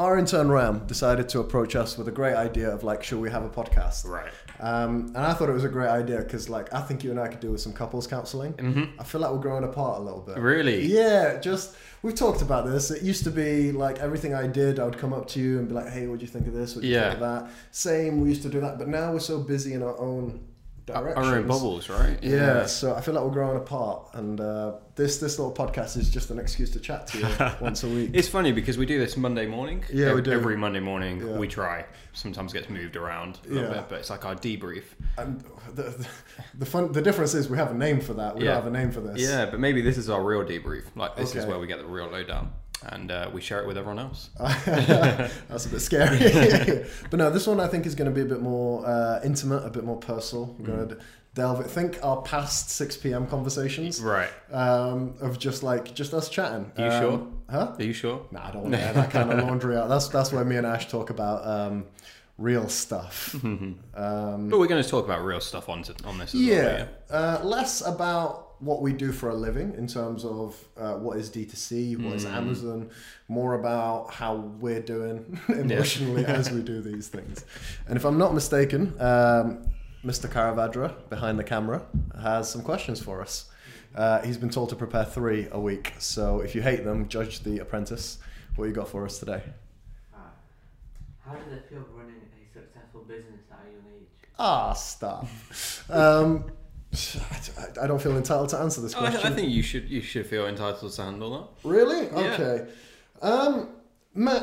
our intern Ram decided to approach us with a great idea of like, should we have a podcast? Right. And I thought it was a great idea because like, I think you and I could do with some couples counseling. Mm-hmm. I feel like we're growing apart a little bit. Really? Yeah. Just, we've talked about this. It used to be like everything I did, I would come up to you and be like, hey, what do you think of this? What do you think of that? Same. We used to do that, but now we're so busy in our own directions. Our own bubbles, right? Yeah, so I feel like we're growing apart, and this little podcast is just an excuse to chat to you once a week. It's funny because we do this Monday morning. Yeah, we do. Every Monday morning, we try. Sometimes it gets moved around a little bit, but it's like our debrief. And the difference is we have a name for that. We don't have a name for this. Yeah, but maybe this is our real debrief. Like this is where we get the real lowdown. And we share it with everyone else. That's a bit scary. But no, this one I think is going to be a bit more intimate, a bit more personal. We're going to delve it. Think our past 6 p.m. conversations. Right. Of just us chatting. Are you sure? Huh? Are you sure? Nah, I don't want to air that kind of laundry out. That's where me and Ash talk about real stuff. But we're going to talk about real stuff on this as well. Yeah. Less about what we do for a living in terms of what is D2C, what is Amazon, more about how we're doing emotionally as we do these things. And if I'm not mistaken, Mr. Karavadra behind the camera has some questions for us. He's been told to prepare 3 a week. So if you hate them, judge The Apprentice. What you got for us today? How does it feel running a successful business at a young age? Ah, stop. I don't feel entitled to answer this question. I think you should feel entitled to handle that. Really? Okay. Yeah.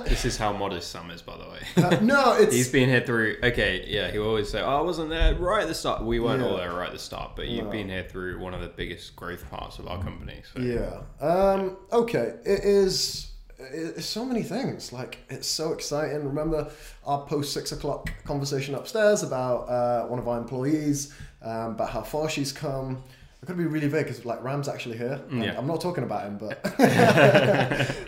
This is how modest Sam is, by the way. No, it's... He's been here through... Okay, yeah, he always say, I wasn't there right at the start. We weren't all there right at the start, but you've been here through one of the biggest growth parts of our company. So. Yeah. Okay, it is... It's so many things. Like, it's so exciting. Remember our post 6 o'clock conversation upstairs about one of our employees, about how far she's come. I could be really vague because like Ram's actually here. Yeah. I'm not talking about him, but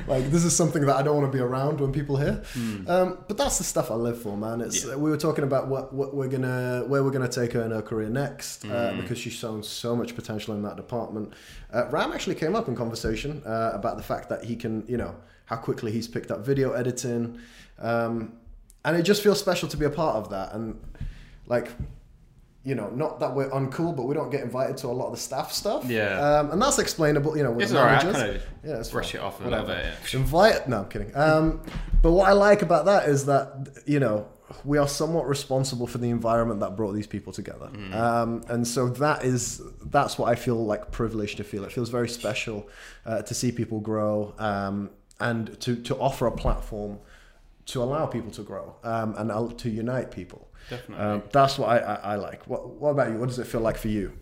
like this is something that I don't want to be around when people hear. But that's the stuff I live for, man. It's we were talking about where we're gonna take her in her career next because she's shown so much potential in that department. Ram actually came up in conversation about the fact that he can, you know, how quickly he's picked up video editing, and it just feels special to be a part of that. And like, you know, not that we're uncool, but we don't get invited to a lot of the staff stuff. Yeah. And that's explainable, you know, with managers. Right, it's brush it off a little bit. No, I'm kidding. But what I like about that is that, you know, we are somewhat responsible for the environment that brought these people together. And so that's what I feel like privileged to feel. It feels very special to see people grow and to offer a platform to allow people to grow and to unite people. Definitely. That's what I like. What about you? What does it feel like for you?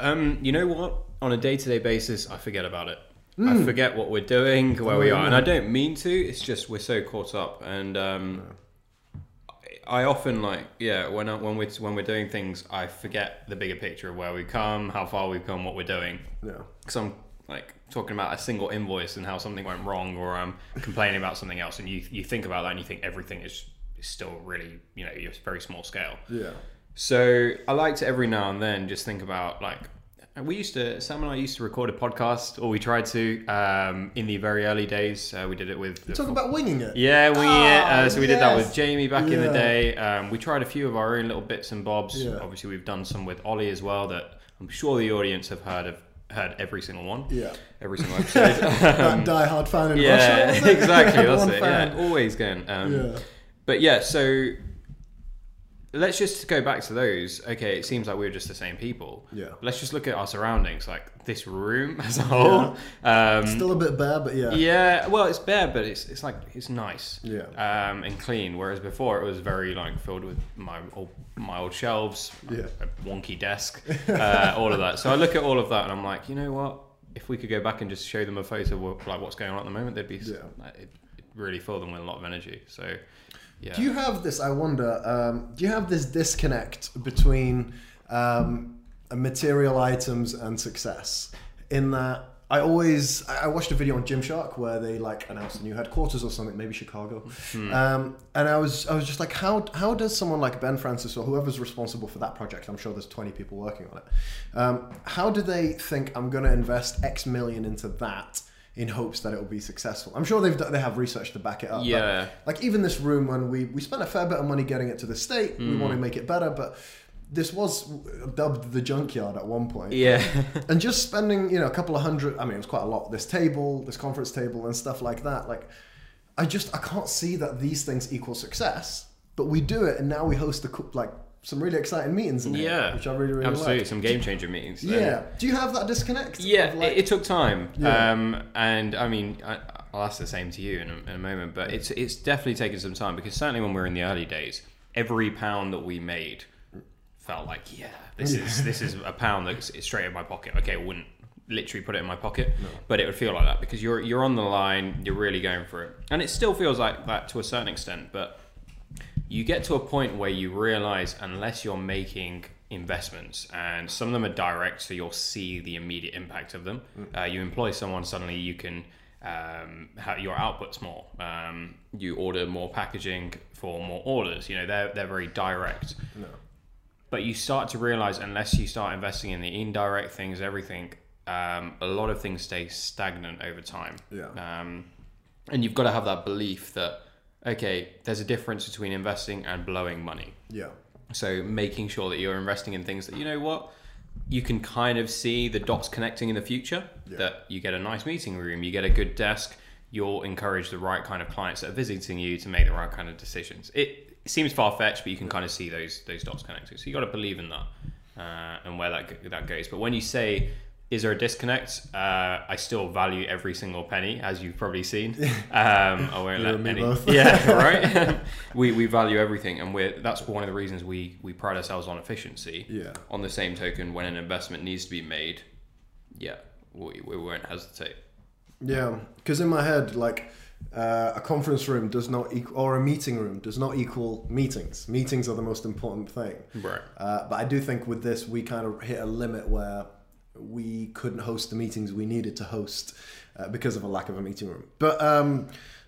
You know what? On a day-to-day basis, I forget about it. I forget what we're doing, where we are. And I don't mean to. It's just we're so caught up. And I often like, when we're doing things, I forget the bigger picture of where we've come, how far we've come, what we're doing. Yeah. Because I'm like talking about a single invoice and how something went wrong, or I'm complaining about something else. And you think about that and you think everything is... It's still really, you know, it's very small scale. Yeah. So I like to every now and then just think about like, Sam and I used to record a podcast, or we tried to, in the very early days. We did it with... Talk about winging it. Yeah, winging it. So we did that with Jamie back in the day. We tried a few of our own little bits and bobs. Yeah. Obviously, we've done some with Ollie as well that I'm sure the audience have heard every single one. Yeah. Every single episode. That diehard fan in Russia. Yeah, exactly. That's it. Fan. Yeah, always going. But yeah, so let's just go back to those. Okay, it seems like we were just the same people. Yeah. Let's just look at our surroundings, like this room as a whole. Yeah. It's still a bit bare, but yeah. Yeah, well, it's bare, but it's like, it's nice. Yeah. And clean, whereas before it was very like filled with my old shelves, a wonky desk, all of that. So I look at all of that and I'm like, you know what? If we could go back and just show them a photo of like what's going on at the moment, they'd be it'd really fill them with a lot of energy. So. Yeah. Do you have this, I wonder, do you have this disconnect between material items and success? In that, I watched a video on Gymshark where they like announced a new headquarters or something, maybe Chicago. And I was just like, how does someone like Ben Francis or whoever's responsible for that project, I'm sure there's 20 people working on it. How do they think I'm going to invest X million into that in hopes that it will be successful. I'm sure they have research to back it up. Yeah. Like even this room, when we spent a fair bit of money getting it to the state, we want to make it better, but this was dubbed the junkyard at one point. Yeah. And just spending, you know, a couple of hundred, I mean, it was quite a lot, this table, this conference table and stuff like that. Like, I can't see that these things equal success, but we do it. And now we host some really exciting meetings in there, which I really, really like. Some game changer meetings. Though. Yeah. Do you have that disconnect? Yeah, it took time. Yeah. And I mean, I'll ask the same to you in a moment, but it's definitely taken some time, because certainly when we were in the early days, every pound that we made felt like, yeah, this is a pound that's straight in my pocket. Okay, I wouldn't literally put it in my pocket, but it would feel like that, because you're on the line, you're really going for it. And it still feels like that to a certain extent, but you get to a point where you realize, unless you're making investments, and some of them are direct, so you'll see the immediate impact of them. You employ someone, suddenly you can have your output's more. You order more packaging for more orders. You know, they're very direct. But you start to realize, unless you start investing in the indirect things, everything, a lot of things stay stagnant over time. And you've got to have that belief that, okay, there's a difference between investing and blowing money. Yeah. So making sure that you're investing in things that, you know what, you can kind of see the dots connecting in the future, that you get a nice meeting room, you get a good desk, you'll encourage the right kind of clients that are visiting you to make the right kind of decisions. It seems far-fetched, but you can kind of see those dots connecting. So you got to believe in that and where that goes. But when you say, is there a disconnect? I still value every single penny, as you've probably seen. I won't let any. Yeah, right. We value everything, and that's one of the reasons we pride ourselves on efficiency. Yeah. On the same token, when an investment needs to be made, we won't hesitate. Yeah, because in my head, like, a conference room does not equal, or a meeting room does not equal meetings. Meetings are the most important thing. Right. But I do think with this, we kind of hit a limit where we couldn't host the meetings we needed to host because of a lack of a meeting room. But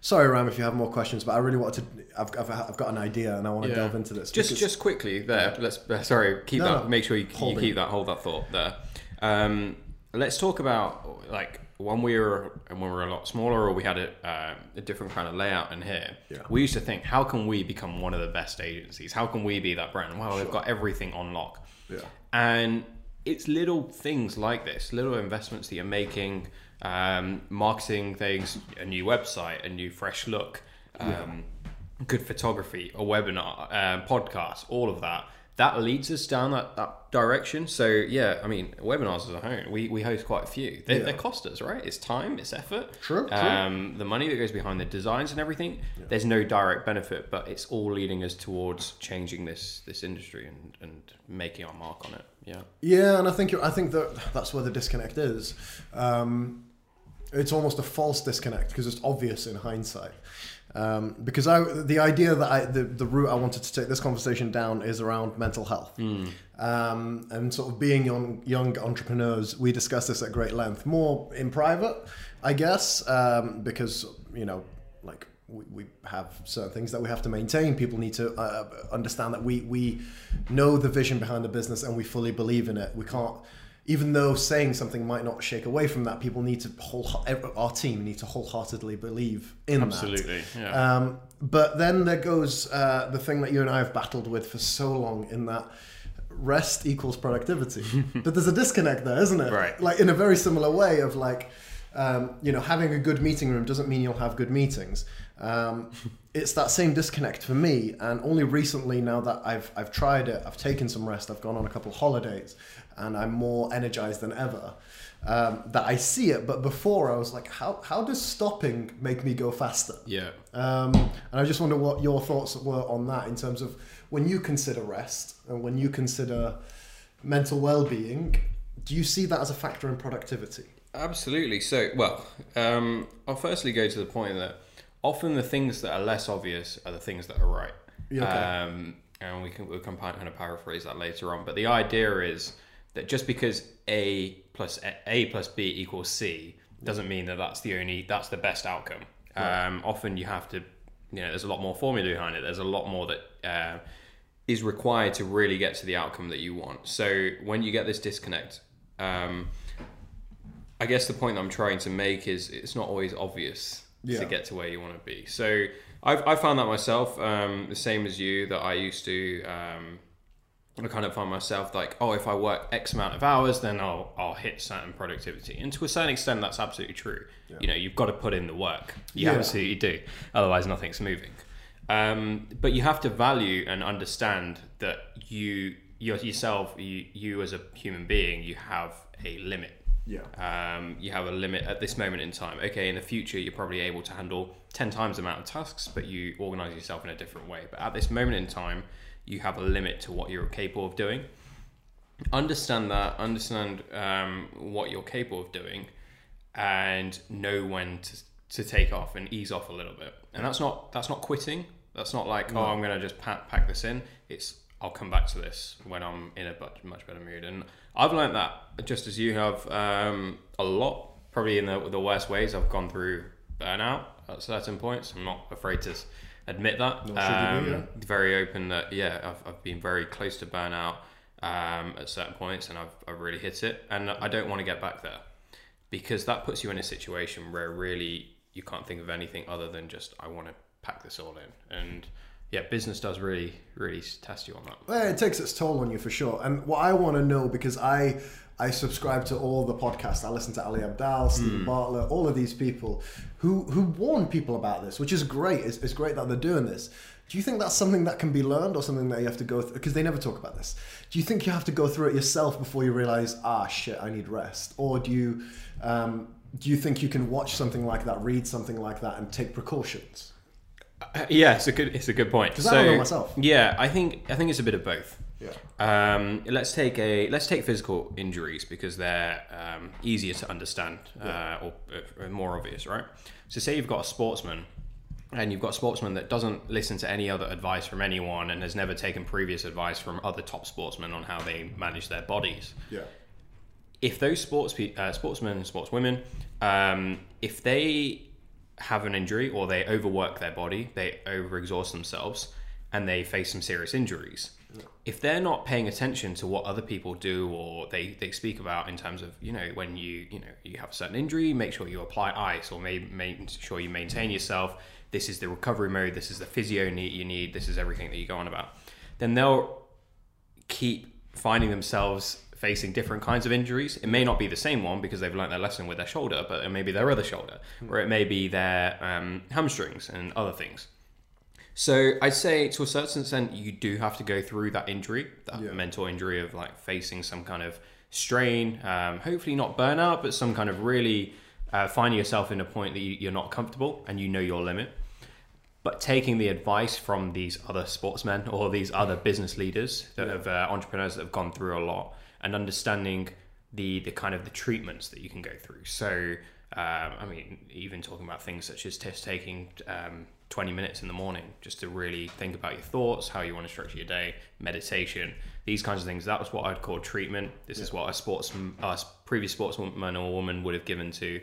sorry, Ram, if you have more questions, but I really wanted to, I've got an idea and I want to delve into this. Just quickly there, make sure you keep that, hold that thought there. Let's talk about, like, when we were a lot smaller, or we had a different kind of layout in here, we used to think, how can we become one of the best agencies? How can we be that brand? Well, they've got everything on lock. And it's little things like this, little investments that you're making, marketing things, a new website, a new fresh look, good photography, a webinar, podcast, all of that. That leads us down that direction. So yeah, I mean, webinars as a whole, we host quite a few. They cost us, right? It's time, it's effort. True. The money that goes behind the designs and everything, there's no direct benefit, but it's all leading us towards changing this industry and making our mark on it. Yeah. Yeah, and I think that's where the disconnect is. It's almost a false disconnect because it's obvious in hindsight. Because the route I wanted to take this conversation down is around mental health, and sort of being young entrepreneurs. We discuss this at great length, more in private, I guess, because, you know, like we have certain things that we have to maintain. People need to understand that we know the vision behind the business and we fully believe in it. We can't. Even though saying something might not shake away from that, people need to our team need to wholeheartedly believe in that. Absolutely, yeah. But then there goes the thing that you and I have battled with for so long, in that rest equals productivity. But there's a disconnect there, isn't it? Right. Like, in a very similar way of like, you know, having a good meeting room doesn't mean you'll have good meetings. It's that same disconnect for me, and only recently, now that I've tried it, I've taken some rest, I've gone on a couple of holidays, and I'm more energized than ever, that I see it. But before, I was like, how does stopping make me go faster? Yeah. And I just wonder what your thoughts were on that, in terms of when you consider rest and when you consider mental well-being, do you see that as a factor in productivity? Absolutely. So, well, I'll firstly go to the point that often the things that are less obvious are the things that are right. Yeah, okay. And we'll kind of paraphrase that later on. But the idea is that just because A plus B equals C doesn't mean that that's the best outcome. Right. Often you have to, you know, there's a lot more formula behind it. There's a lot more that is required to really get to the outcome that you want. So when you get this disconnect, I guess the point that I'm trying to make is it's not always obvious to get to where you want to be. So I found that myself, the same as you, that I used to, I kind of found myself like, oh, if I work X amount of hours, then I'll hit certain productivity. And to a certain extent, that's absolutely true. Yeah. You know, you've got to put in the work. You absolutely do. Otherwise, nothing's moving. But you have to value and understand that you as a human being, you have a limit. Yeah. You have a limit at this moment in time. Okay, in the future, you're probably able to handle 10 times the amount of tasks, but you organize yourself in a different way. But at this moment in time, you have a limit to what you're capable of doing. Understand that, understand what you're capable of doing, and know when to take off and ease off a little bit. And that's not quitting. That's not like, no, oh, I'm going to just pack this in. It's, I'll come back to this when I'm in a much better mood. And I've learned that, just as you have, a lot, probably in the worst ways. I've gone through burnout at certain points. I'm not afraid to admit that. Very open that, I've been very close to burnout at certain points, and I've really hit it. And I don't want to get back there, because that puts you in a situation where really you can't think of anything other than just, I want to pack this all in. And yeah, business does really, really test you on that. Well, it takes its toll on you for sure. And what I want to know, because I subscribe to all the podcasts. I listen to Ali Abdaal, Stephen Bartlett, all of these people who warn people about this, which is great. It's great that they're doing this. Do you think that's something that can be learned, or something that you have to go through? Because they never talk about this. Do you think you have to go through it yourself before you realize, shit, I need rest? Or do you think you can watch something like that, read something like that, and take precautions? Yeah, it's a good point. Because I don't know myself. Yeah, I think it's a bit of both. Yeah. Let's take physical injuries, because they're easier to understand or more obvious, right? So say you've got a sportsman, and you've got a sportsman that doesn't listen to any other advice from anyone, and has never taken previous advice from other top sportsmen on how they manage their bodies. Yeah. If those sportsmen and sportswomen, if they have an injury, or they overwork their body, they overexhaust themselves, and they face some serious injuries. Yeah. If they're not paying attention to what other people do, or they speak about in terms of, you know, when you have a certain injury, make sure you apply ice, or make sure you maintain yourself. This is the recovery mode. This is the physio you need. This is everything that you go on about. Then they'll keep finding themselves facing different kinds of injuries. It may not be the same one, because they've learned their lesson with their shoulder, but it may be their other shoulder, or it may be their hamstrings and other things. So I'd say, to a certain extent, you do have to go through that injury, that mental injury of like facing some kind of strain, hopefully not burnout, but some kind of really finding yourself in a point that you're not comfortable, and you know your limit. But taking the advice from these other sportsmen, or these other business leaders that have entrepreneurs that have gone through a lot, and understanding the kind of the treatments that you can go through. So, I mean, even talking about things such as taking 20 minutes in the morning just to really think about your thoughts, how you want to structure your day, meditation, these kinds of things. That was what I'd call treatment. This is what a previous sportsman or woman would have given to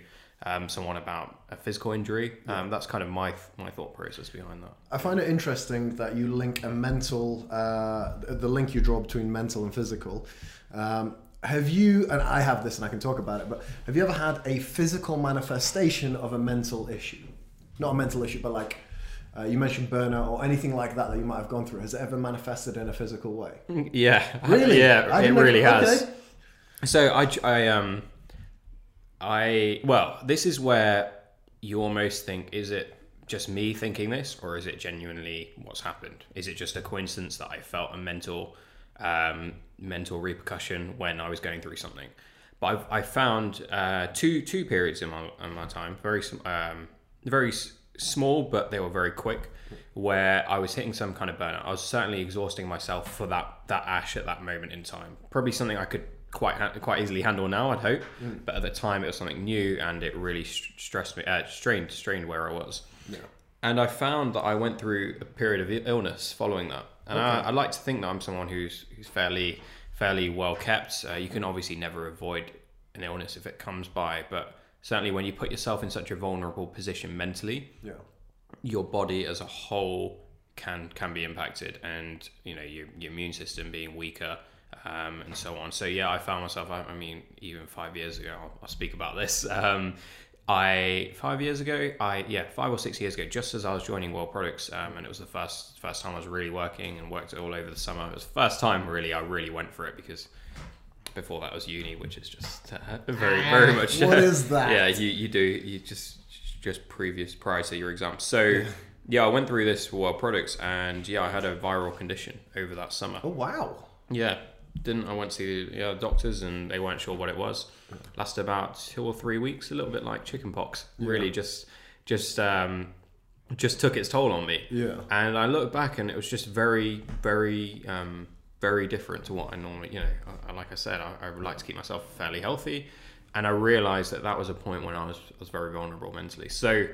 someone about a physical injury. That's kind of my thought process behind that. I find it interesting that you link a mental, the link you draw between mental and physical. Have you, and I have this and I can talk about it, but have you ever had a physical manifestation of a mental issue? Not a mental issue, but like you mentioned burnout or anything like that that you might have gone through. Has it ever manifested in a physical way? Yeah. Really? Yeah, it really has. Okay. So I this is where you almost think, is it just me thinking this, or is it genuinely what's happened? Is it just a coincidence that I felt a mental repercussion when I was going through something? But I found two periods in my time, very small, but they were very quick, where I was hitting some kind of burnout. I was certainly exhausting myself for that Ash at that moment in time. Probably something I could quite easily handle now, I'd hope, but at the time it was something new, and it really stressed me, strained where I was. Yeah. And I found that I went through a period of illness following that, and I like to think that I'm someone who's fairly well kept. You can obviously never avoid an illness if it comes by, but certainly when you put yourself in such a vulnerable position mentally, your body as a whole can be impacted, and you know your immune system being weaker. and so on. So yeah, I found myself, I mean, even 5 years ago, I'll speak about this. 5 years ago, 5 or 6 years ago, just as I was joining World Products, and it was the first time I was really working and worked all over the summer. It was the first time really I really went for it, because before that was uni, which is just very, very much. What is that? Yeah, you just previous prior to your exam. So yeah, I went through this for World Products, and yeah, I had a viral condition over that summer. Oh wow! Yeah. I went to see the doctors, and they weren't sure what it was. Lasted about 2 or 3 weeks, a little bit like chickenpox. Really, just took its toll on me. Yeah. And I look back, and it was just very, very, very different to what I normally. You know, like I said, I would like to keep myself fairly healthy, and I realised that was a point when I was very vulnerable mentally. So.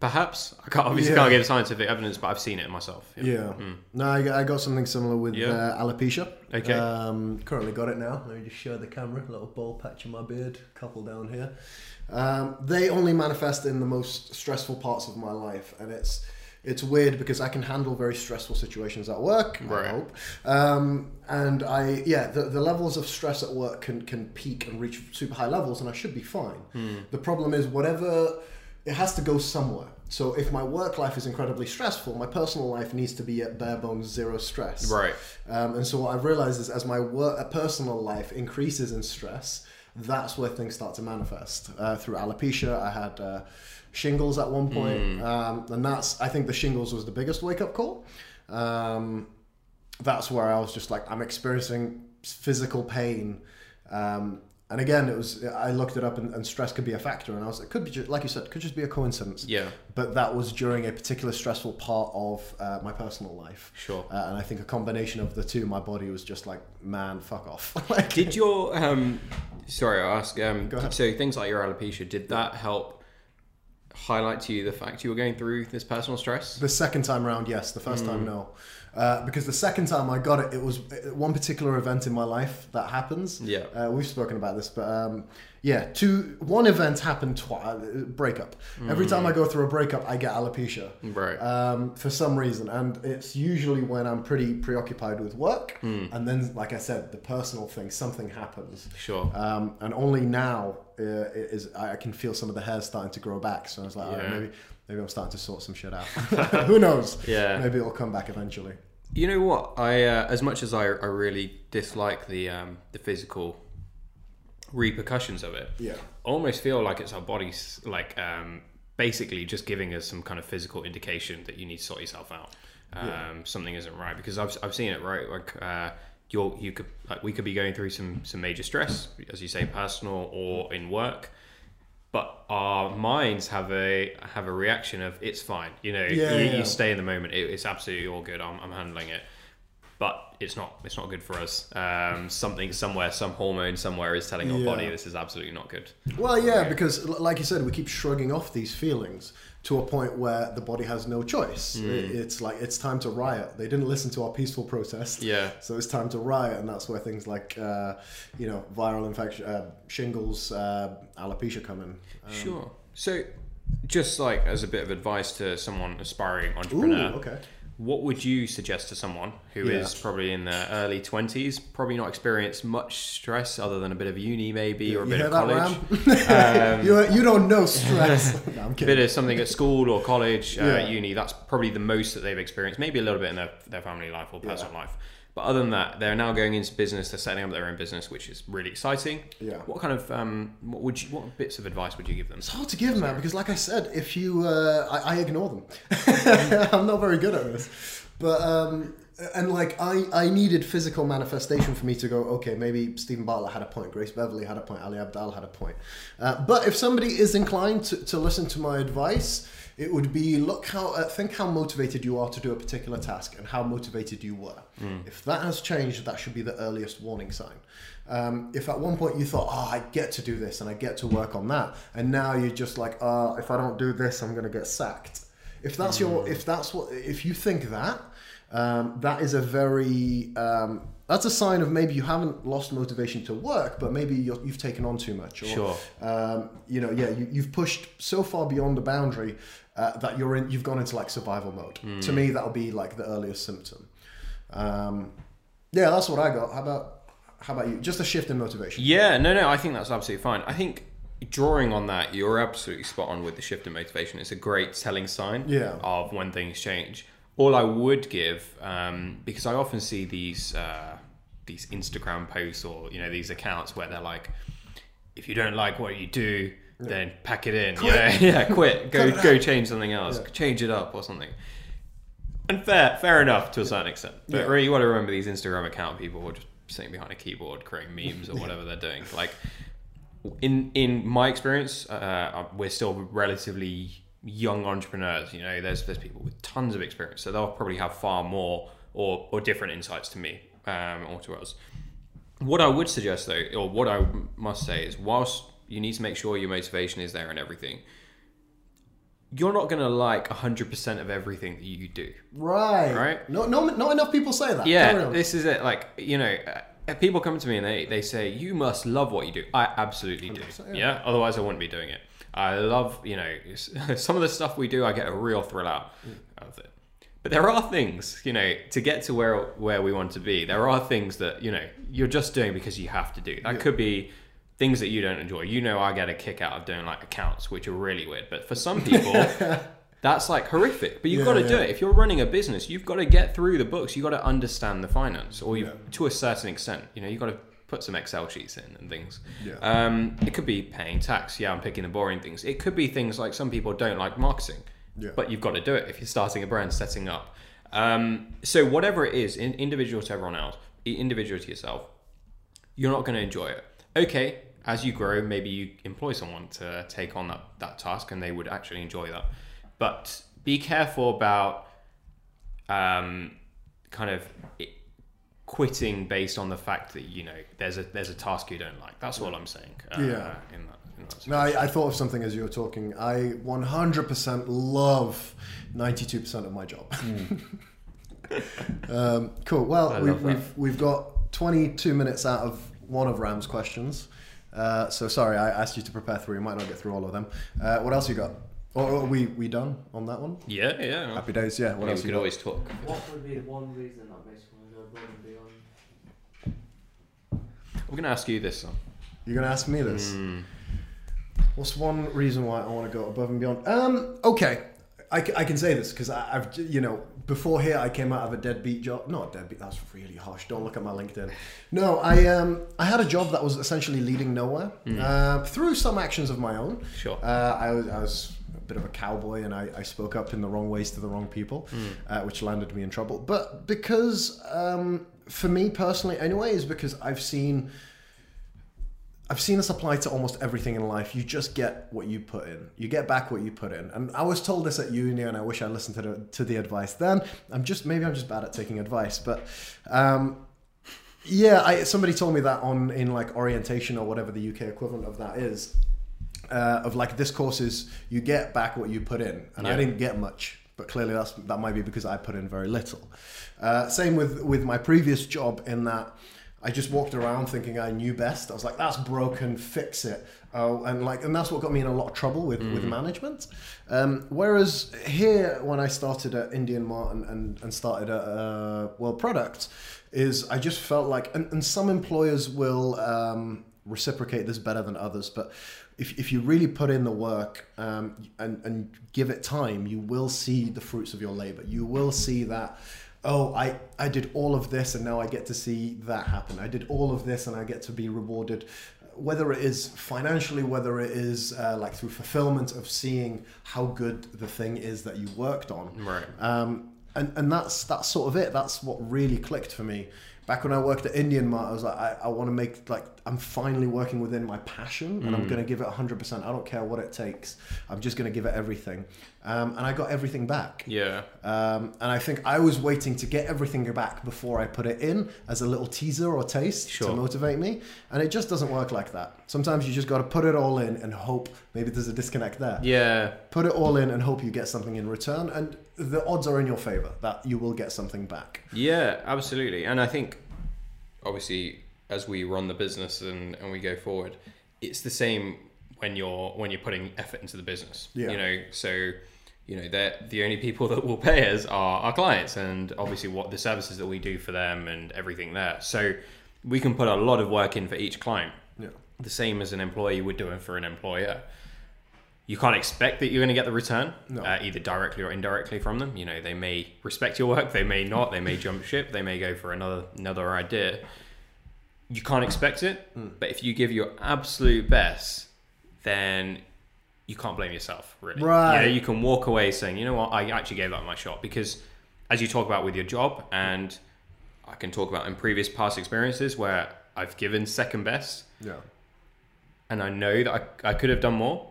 Perhaps I obviously can't give scientific evidence, but I've seen it myself. Yeah. No, I got something similar with alopecia. Okay. Currently got it now. Let me just show the camera. A little bald patch in my beard, couple down here. They only manifest in the most stressful parts of my life, and it's weird because I can handle very stressful situations at work. Right. I hope. And the levels of stress at work can peak and reach super high levels, and I should be fine. The problem is whatever. It has to go somewhere. So if my work life is incredibly stressful, my personal life needs to be at bare bones zero stress. Right. And so what I've realized is as my personal life increases in stress, that's where things start to manifest. Through alopecia, I had shingles at one point. And I think the shingles was the biggest wake-up call. That's where I was just like, I'm experiencing physical pain. And again, I looked it up, and stress could be a factor, and I was like, could just be a coincidence. Yeah. But that was during a particular stressful part of my personal life. Sure. And I think a combination of the two, my body was just like, man, fuck off. Like, did your sorry, I'll ask. Go ahead. So things like your alopecia, did that help? Highlight to you the fact you were going through this personal stress? The second time around, yes. The first time, no. Because the second time I got it, it was one particular event in my life that happens. Yeah. We've spoken about this, but one event happened twice, breakup. Every time I go through a breakup, I get alopecia. Right. For some reason. And it's usually when I'm pretty preoccupied with work. And then, like I said, the personal thing, something happens. Sure. And only now, I can feel some of the hair starting to grow back, so I was like, maybe I'm starting to sort some shit out. Who knows? Yeah, maybe it'll come back eventually. You know what? I as much as I really dislike the physical repercussions of it, I almost feel like it's our bodies, like basically just giving us some kind of physical indication that you need to sort yourself out. Something isn't right, because I've seen it, right? Like. We could be going through some major stress, as you say, personal or in work, but our minds have a reaction of, it's fine, you stay in the moment, it's absolutely all good, I'm handling it, but it's not good for us. Some hormone somewhere is telling our body this is absolutely not good. Well, yeah, because like you said, we keep shrugging off these feelings to a point where the body has no choice. It's like, it's time to riot. They didn't listen to our peaceful protest. Yeah. So it's time to riot. And that's where things like, viral infection, shingles, alopecia come in. Sure. So just like as a bit of advice to someone aspiring entrepreneur, what would you suggest to someone who is probably in their early 20s, probably not experienced much stress other than a bit of uni maybe, or a bit of college? You don't know stress. No, I'm kidding. A bit of something at school or college, uni, that's probably the most that they've experienced, maybe a little bit in their family life or personal life. But other than that, they're now going into business, they're setting up their own business, which is really exciting. Yeah. What kind of, what bits of advice would you give them? It's hard to give them, because like I said, if you, I ignore them. I'm not very good at this. But, and like, I needed physical manifestation for me to go, okay, maybe Stephen Bartlett had a point, Grace Beverly had a point, Ali Abdaal had a point. But if somebody is inclined to listen to my advice, it would be think how motivated you are to do a particular task and how motivated you were. If that has changed, that should be the earliest warning sign. If at one point you thought, I get to do this and I get to work on that, and now you're just like, if I don't do this, I'm gonna get sacked. If that's if you think that, that is a very that's a sign of maybe you haven't lost motivation to work, but maybe you've taken on too much. Or, sure. You've pushed so far beyond the boundary that you've gone into like survival mode. To me, that'll be like the earliest symptom. Yeah, that's what I got. How about you? Just a shift in motivation. Yeah, no, I think that's absolutely fine. I think drawing on that, you're absolutely spot on with the shift in motivation. It's a great telling sign of when things change. All I would give, because I often see these Instagram posts or these accounts where they're like, if you don't like what you do, then pack it in. Quit. Quit. Go change something else. Yeah. Change it up or something. And fair enough to a certain extent. But really, you want to remember these Instagram account people who are just sitting behind a keyboard creating memes or whatever they're doing. Like, in my experience, we're still relatively young entrepreneurs. There's people with tons of experience, so they'll probably have far more or different insights to me or to us. What I would suggest though, or what I must say, is whilst you need to make sure your motivation is there and everything, you're not going to like 100% of everything that you do. Right? Not enough people say that. Yeah, this is it. Like, people come to me and they say, you must love what you do. I absolutely do. Yeah? Otherwise I wouldn't be doing it. I love, some of the stuff we do, I get a real thrill out of it. But there are things, to get to where we want to be, there are things that, you're just doing because you have to do. That could be things that you don't enjoy. I get a kick out of doing like accounts, which are really weird. But for some people, that's like horrific. But you've got to do it. If you're running a business, you've got to get through the books. You've got to understand the finance, or to a certain extent, you've got to put some Excel sheets in and things. Yeah. It could be paying tax. Yeah, I'm picking the boring things. It could be things like some people don't like marketing, but you've got to do it if you're starting a brand, setting up. So whatever it is, individual to everyone else, individual to yourself, you're not going to enjoy it. Okay. As you grow, maybe you employ someone to take on that task and they would actually enjoy that. But be careful about quitting based on the fact that, there's a task you don't like. That's all I'm saying. No, I thought of something as you were talking. I 100% love 92% of my job. Cool. Well, we've got 22 minutes out of one of Ram's questions. So sorry, I asked you to prepare three. You might not get through all of them. What else you got? Or are we done on that one? Yeah. Happy days, yeah. What else you got? Always talk. What would be one reason that makes one go above and beyond? I'm going to ask you this, son. You're going to ask me this? What's one reason why I want to go above and beyond? Okay. I can say this because I've, before here I came out of a deadbeat job. Not deadbeat, that's really harsh. Don't look at my LinkedIn. No, I had a job that was essentially leading nowhere through some actions of my own. Sure. I was a bit of a cowboy and I spoke up in the wrong ways to the wrong people, which landed me in trouble. But because, for me personally anyway, is because I've seen this apply to almost everything in life. You just get what you put in. You get back what you put in. And I was told this at uni and I wish I listened to the advice then. Maybe I'm just bad at taking advice. But somebody told me that in like orientation or whatever the UK equivalent of that is, of like this course is you get back what you put in. And I didn't get much. But clearly that might be because I put in very little. Same with my previous job in that I just walked around thinking I knew best. I was like, that's broken, fix it. Oh, and that's what got me in a lot of trouble with management. Whereas here, when I started at Indian Mart and started at World Products, is I just felt like, and some employers will reciprocate this better than others, but if you really put in the work and give it time, you will see the fruits of your labor. You will see that, oh, I did all of this and now I get to see that happen. I did all of this and I get to be rewarded, whether it is financially, whether it is like through fulfillment of seeing how good the thing is that you worked on. Right. And that's sort of it. That's what really clicked for me. Back when I worked at Indian Mart, I was like, I want to make, like, I'm finally working within my passion and I'm going to give it 100%. I don't care what it takes. I'm just going to give it everything. And I got everything back. Yeah. And I think I was waiting to get everything back before I put it in as a little teaser or taste to motivate me. And it just doesn't work like that. Sometimes you just got to put it all in and hope. Maybe there's a disconnect there. Yeah. Put it all in and hope you get something in return. And the odds are in your favor that you will get something back. Yeah, absolutely. And I think, obviously, as we run the business and we go forward, it's the same when you're putting effort into the business. Yeah. So you know, that the only people that will pay us are our clients, and obviously what the services that we do for them and everything there. So we can put a lot of work in for each client. Yeah. The same as an employee would do for an employer. You can't expect that you're going to get the return, no. Either directly or indirectly from them. You know, they may respect your work, they may not, they may jump ship, they may go for another idea. You can't expect it, but if you give your absolute best, then you can't blame yourself, really. Right. You know, you can walk away saying, you know what, I actually gave that my shot. Because as you talk about with your job, and I can talk about in previous past experiences where I've given second best, yeah, and I know that I could have done more.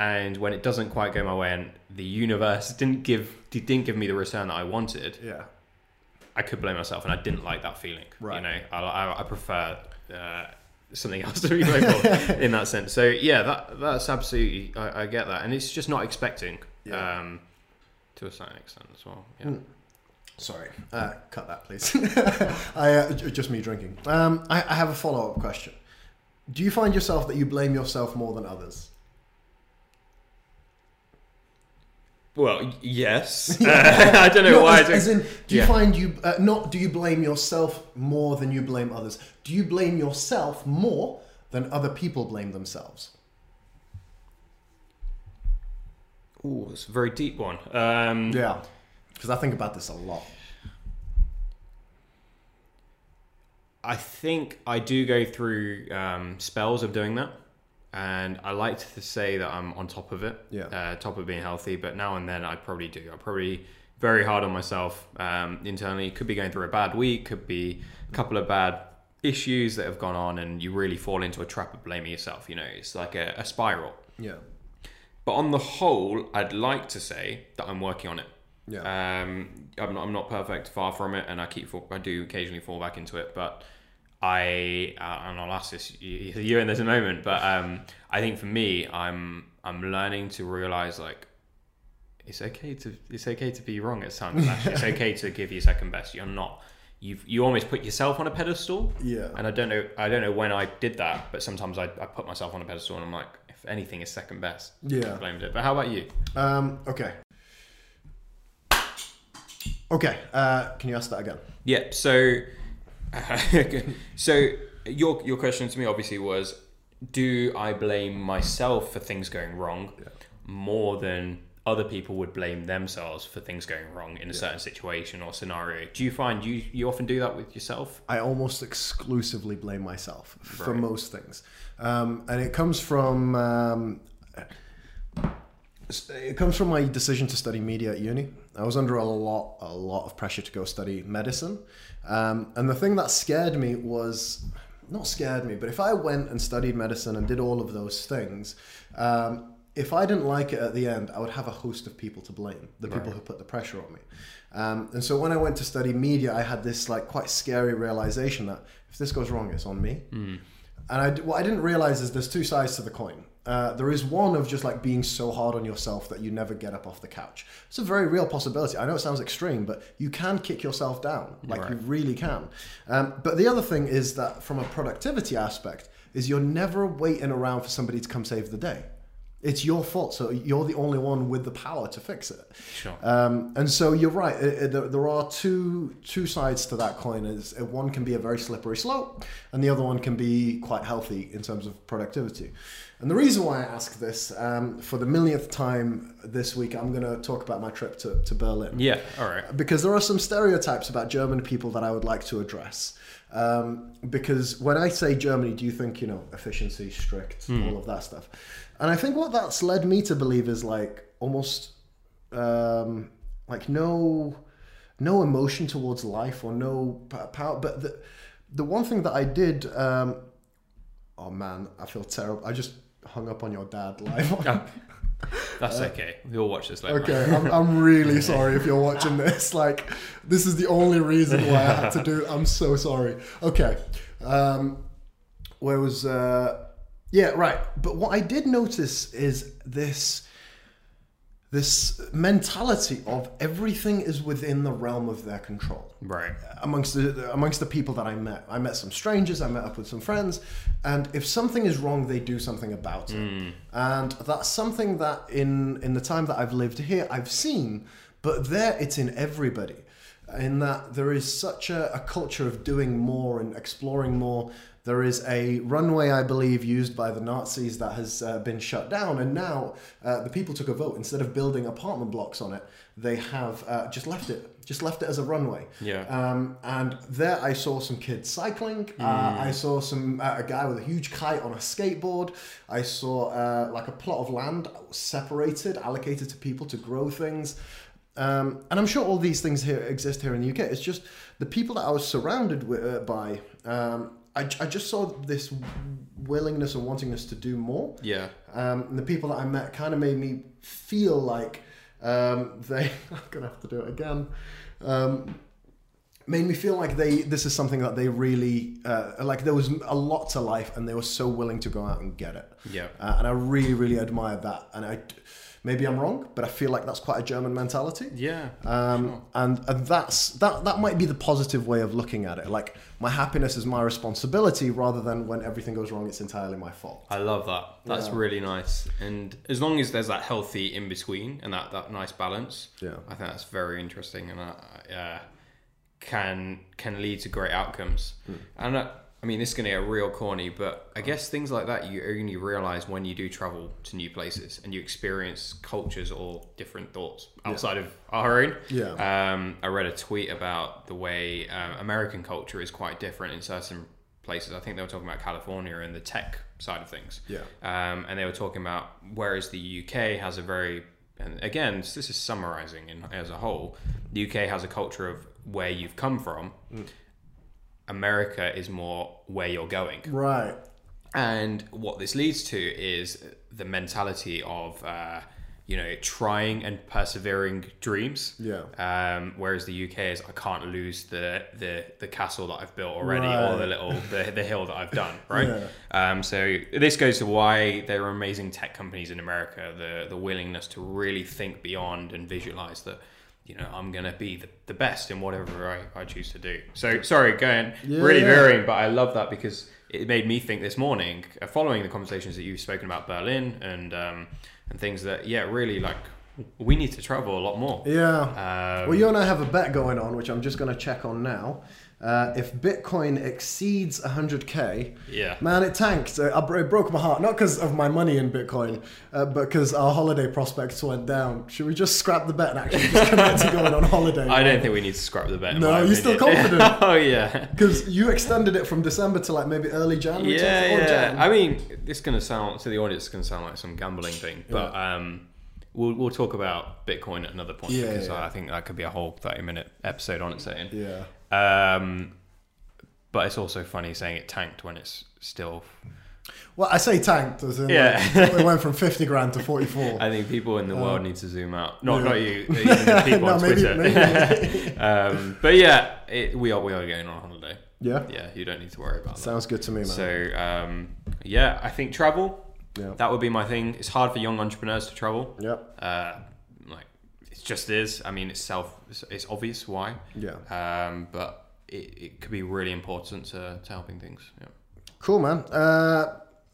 And when it doesn't quite go my way and the universe didn't give me the return that I wanted, yeah, I could blame myself, and I didn't like that feeling. Right. You know, I prefer something else to be grateful in that sense. So yeah, that's absolutely, I get that, and it's just not expecting, yeah, to a certain extent as well. Yeah. Mm. Sorry, cut that, please. Just me drinking. I have a follow-up question. Do you find yourself that you blame yourself more than others? Well, yes. Yeah. I don't know why. Do you blame yourself more than you blame others? Do you blame yourself more than other people blame themselves? Oh, that's a very deep one. Yeah, because I think about this a lot. I think I do go through spells of doing that. And I like to say that I'm on top of it, yeah, top of being healthy. But now and then I probably do. I'm probably very hard on myself internally. Could be going through a bad week, could be a couple of bad issues that have gone on, and you really fall into a trap of blaming yourself. You know, it's like a spiral. Yeah. But on the whole, I'd like to say that I'm working on it. Yeah. I'm not perfect, far from it, and I do occasionally fall back into it, but. And I'll ask this you in this moment, but I think for me, I'm learning to realize, like, it's okay to be wrong at times. Actually, it's okay to give your second best. You're not. You almost put yourself on a pedestal. Yeah. And I don't know when I did that, but sometimes I put myself on a pedestal, and I'm like, if anything is second best, yeah, I blamed it. But how about you? Okay. Okay. Can you ask that again? Yeah. So your question to me obviously was, do I blame myself for things going wrong, yeah, more than other people would blame themselves for things going wrong in a, yeah, certain situation or scenario? Do you find you often do that with yourself? I almost exclusively blame myself, right, for most things. And it comes from my decision to study media at uni. I was under a lot of pressure to go study medicine. And the thing that scared me, but if I went and studied medicine and did all of those things, if I didn't like it at the end, I would have a host of people to blame, the people, right, who put the pressure on me. And so when I went to study media, I had this like quite scary realization that if this goes wrong, it's on me. Mm. And what I didn't realize is there's two sides to the coin. There is one of just like being so hard on yourself that you never get up off the couch. It's a very real possibility. I know it sounds extreme, but you can kick yourself down. Like, right, you really can. But the other thing is that from a productivity aspect is you're never waiting around for somebody to come save the day. It's your fault. So you're the only one with the power to fix it. Sure. And so you're right. There are two sides to that coin. One can be a very slippery slope, and the other one can be quite healthy in terms of productivity. And the reason why I ask this, for the millionth time this week, I'm going to talk about my trip to Berlin. Yeah, all right. Because there are some stereotypes about German people that I would like to address. Because when I say Germany, do you think, you know, efficiency, strict, all of that stuff? And I think what that's led me to believe is like almost like no emotion towards life or no power. But the one thing that I did, oh man, I feel terrible. I just hung up on your dad live. That's okay. You'll watch this later. Okay, I'm really sorry if you're watching this. Like, this is the only reason why I had to do it. I'm so sorry. Okay. Where was... yeah, right. But what I did notice is this... this mentality of everything is within the realm of their control. Right. Amongst the people that I met some strangers, I met up with some friends, and if something is wrong, they do something about it. Mm. And that's something that in the time that I've lived here, I've seen, but there it's in everybody. In that there is such a culture of doing more and exploring more. There is a runway, I believe, used by the Nazis that has been shut down. And now the people took a vote. Instead of building apartment blocks on it, they have just left it as a runway. Yeah. And there I saw some kids cycling. I saw a guy with a huge kite on a skateboard. I saw like a plot of land separated, allocated to people to grow things. And I'm sure all these things here exist here in the UK. It's just the people that I was surrounded with, by... I just saw this willingness and wantingness to do more. Yeah. And the people that I met kind of made me feel like I'm going to have to do it again. Made me feel like this is something that they really, like there was a lot to life and they were so willing to go out and get it. Yeah. And I really, really admired that. And maybe I'm wrong, but I feel like that's quite a German mentality. Yeah. Sure. And that might be the positive way of looking at it. Like, my happiness is my responsibility rather than when everything goes wrong, it's entirely my fault. I love that. That's really nice. And as long as there's that healthy in between and that nice balance, yeah, I think that's very interesting and can lead to great outcomes. Mm. And I mean, this is going to get real corny, but I guess things like that you only realize when you do travel to new places and you experience cultures or different thoughts outside of our own. Yeah. I read a tweet about the way American culture is quite different in certain places. I think they were talking about California and the tech side of things. Yeah. And they were talking about whereas the UK has a very, and again, this is summarizing as a whole, the UK has a culture of where you've come from. Mm. America is more where you're going. Right. And what this leads to is the mentality of, trying and persevering dreams. Yeah. Whereas the UK is, I can't lose the castle that I've built already, right, or the hill that I've done. Right. Yeah. So this goes to why there are amazing tech companies in America, the willingness to really think beyond and visualize that, I'm going to be the best in whatever I choose to do. So, sorry, going really varying, but I love that because it made me think this morning, following the conversations that you've spoken about Berlin and things that, really, like, we need to travel a lot more. Yeah. Well, you and I have a bet going on, which I'm just going to check on now. If Bitcoin exceeds 100K, man, it tanked. It broke my heart, not because of my money in Bitcoin, but because our holiday prospects went down. Should we just scrap the bet and actually just commit to going on holiday? I don't think we need to scrap the bet. No, you're still confident. Oh, yeah. Because you extended it from December to like maybe early January. Yeah, Jan. I mean, this is going to sound, to the audience, it's going to sound like some gambling thing, but we'll talk about Bitcoin at another point because I think that could be a whole 30-minute episode on its own. Yeah. But it's also funny saying it tanked when it's still... Well, I say tanked as in it went from 50 grand to 44. I think people in the world need to zoom out. Not you, the people on Twitter. Maybe. But we are going on holiday. Yeah? Yeah, you don't need to worry about that. Sounds good to me, man. So, I think travel, that would be my thing. It's hard for young entrepreneurs to travel. Yep. It just is. I mean, it's obvious why. Yeah. But it could be really important to helping things. Yeah. Cool, man.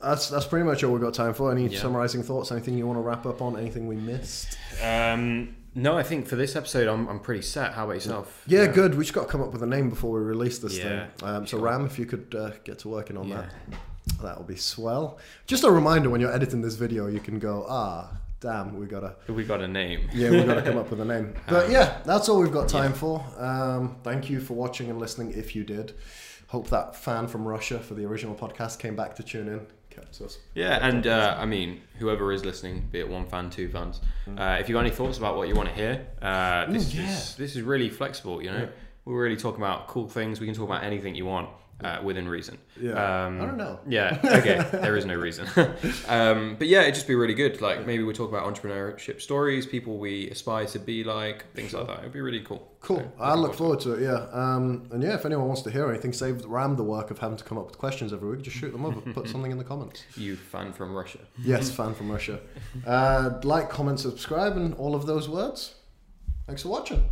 That's pretty much all we've got time for. Any summarizing thoughts? Anything you want to wrap up on? Anything we missed? No, I think for this episode, I'm pretty set. How about yourself? Yeah, good. We just got to come up with a name before we release this thing. So Ram, if you could get to working on that, that'll be swell. Just a reminder, when you're editing this video, you can go, damn, we got a name. Yeah, we got to come up with a name. But that's all we've got time for. Thank you for watching and listening. If you did, hope that fan from Russia for the original podcast came back to tune in. Kept us. Yeah, and I mean, whoever is listening, be it one fan, two fans, if you got any thoughts about what you want to hear, this is really flexible. we're really talking about cool things. We can talk about anything you want within reason. Yeah. I don't know. Yeah. Okay. There is no reason. But yeah, it'd just be really good. Like maybe we talk about entrepreneurship stories, people we aspire to be like, things like that. It'd be really cool. Cool. So, I look forward to it. Yeah. And yeah, if anyone wants to hear anything, save Ram the work of having to come up with questions every week. Just shoot them over. Put something in the comments. You fan from Russia. Yes, fan from Russia. Like, comment, subscribe, and all of those words. Thanks for watching.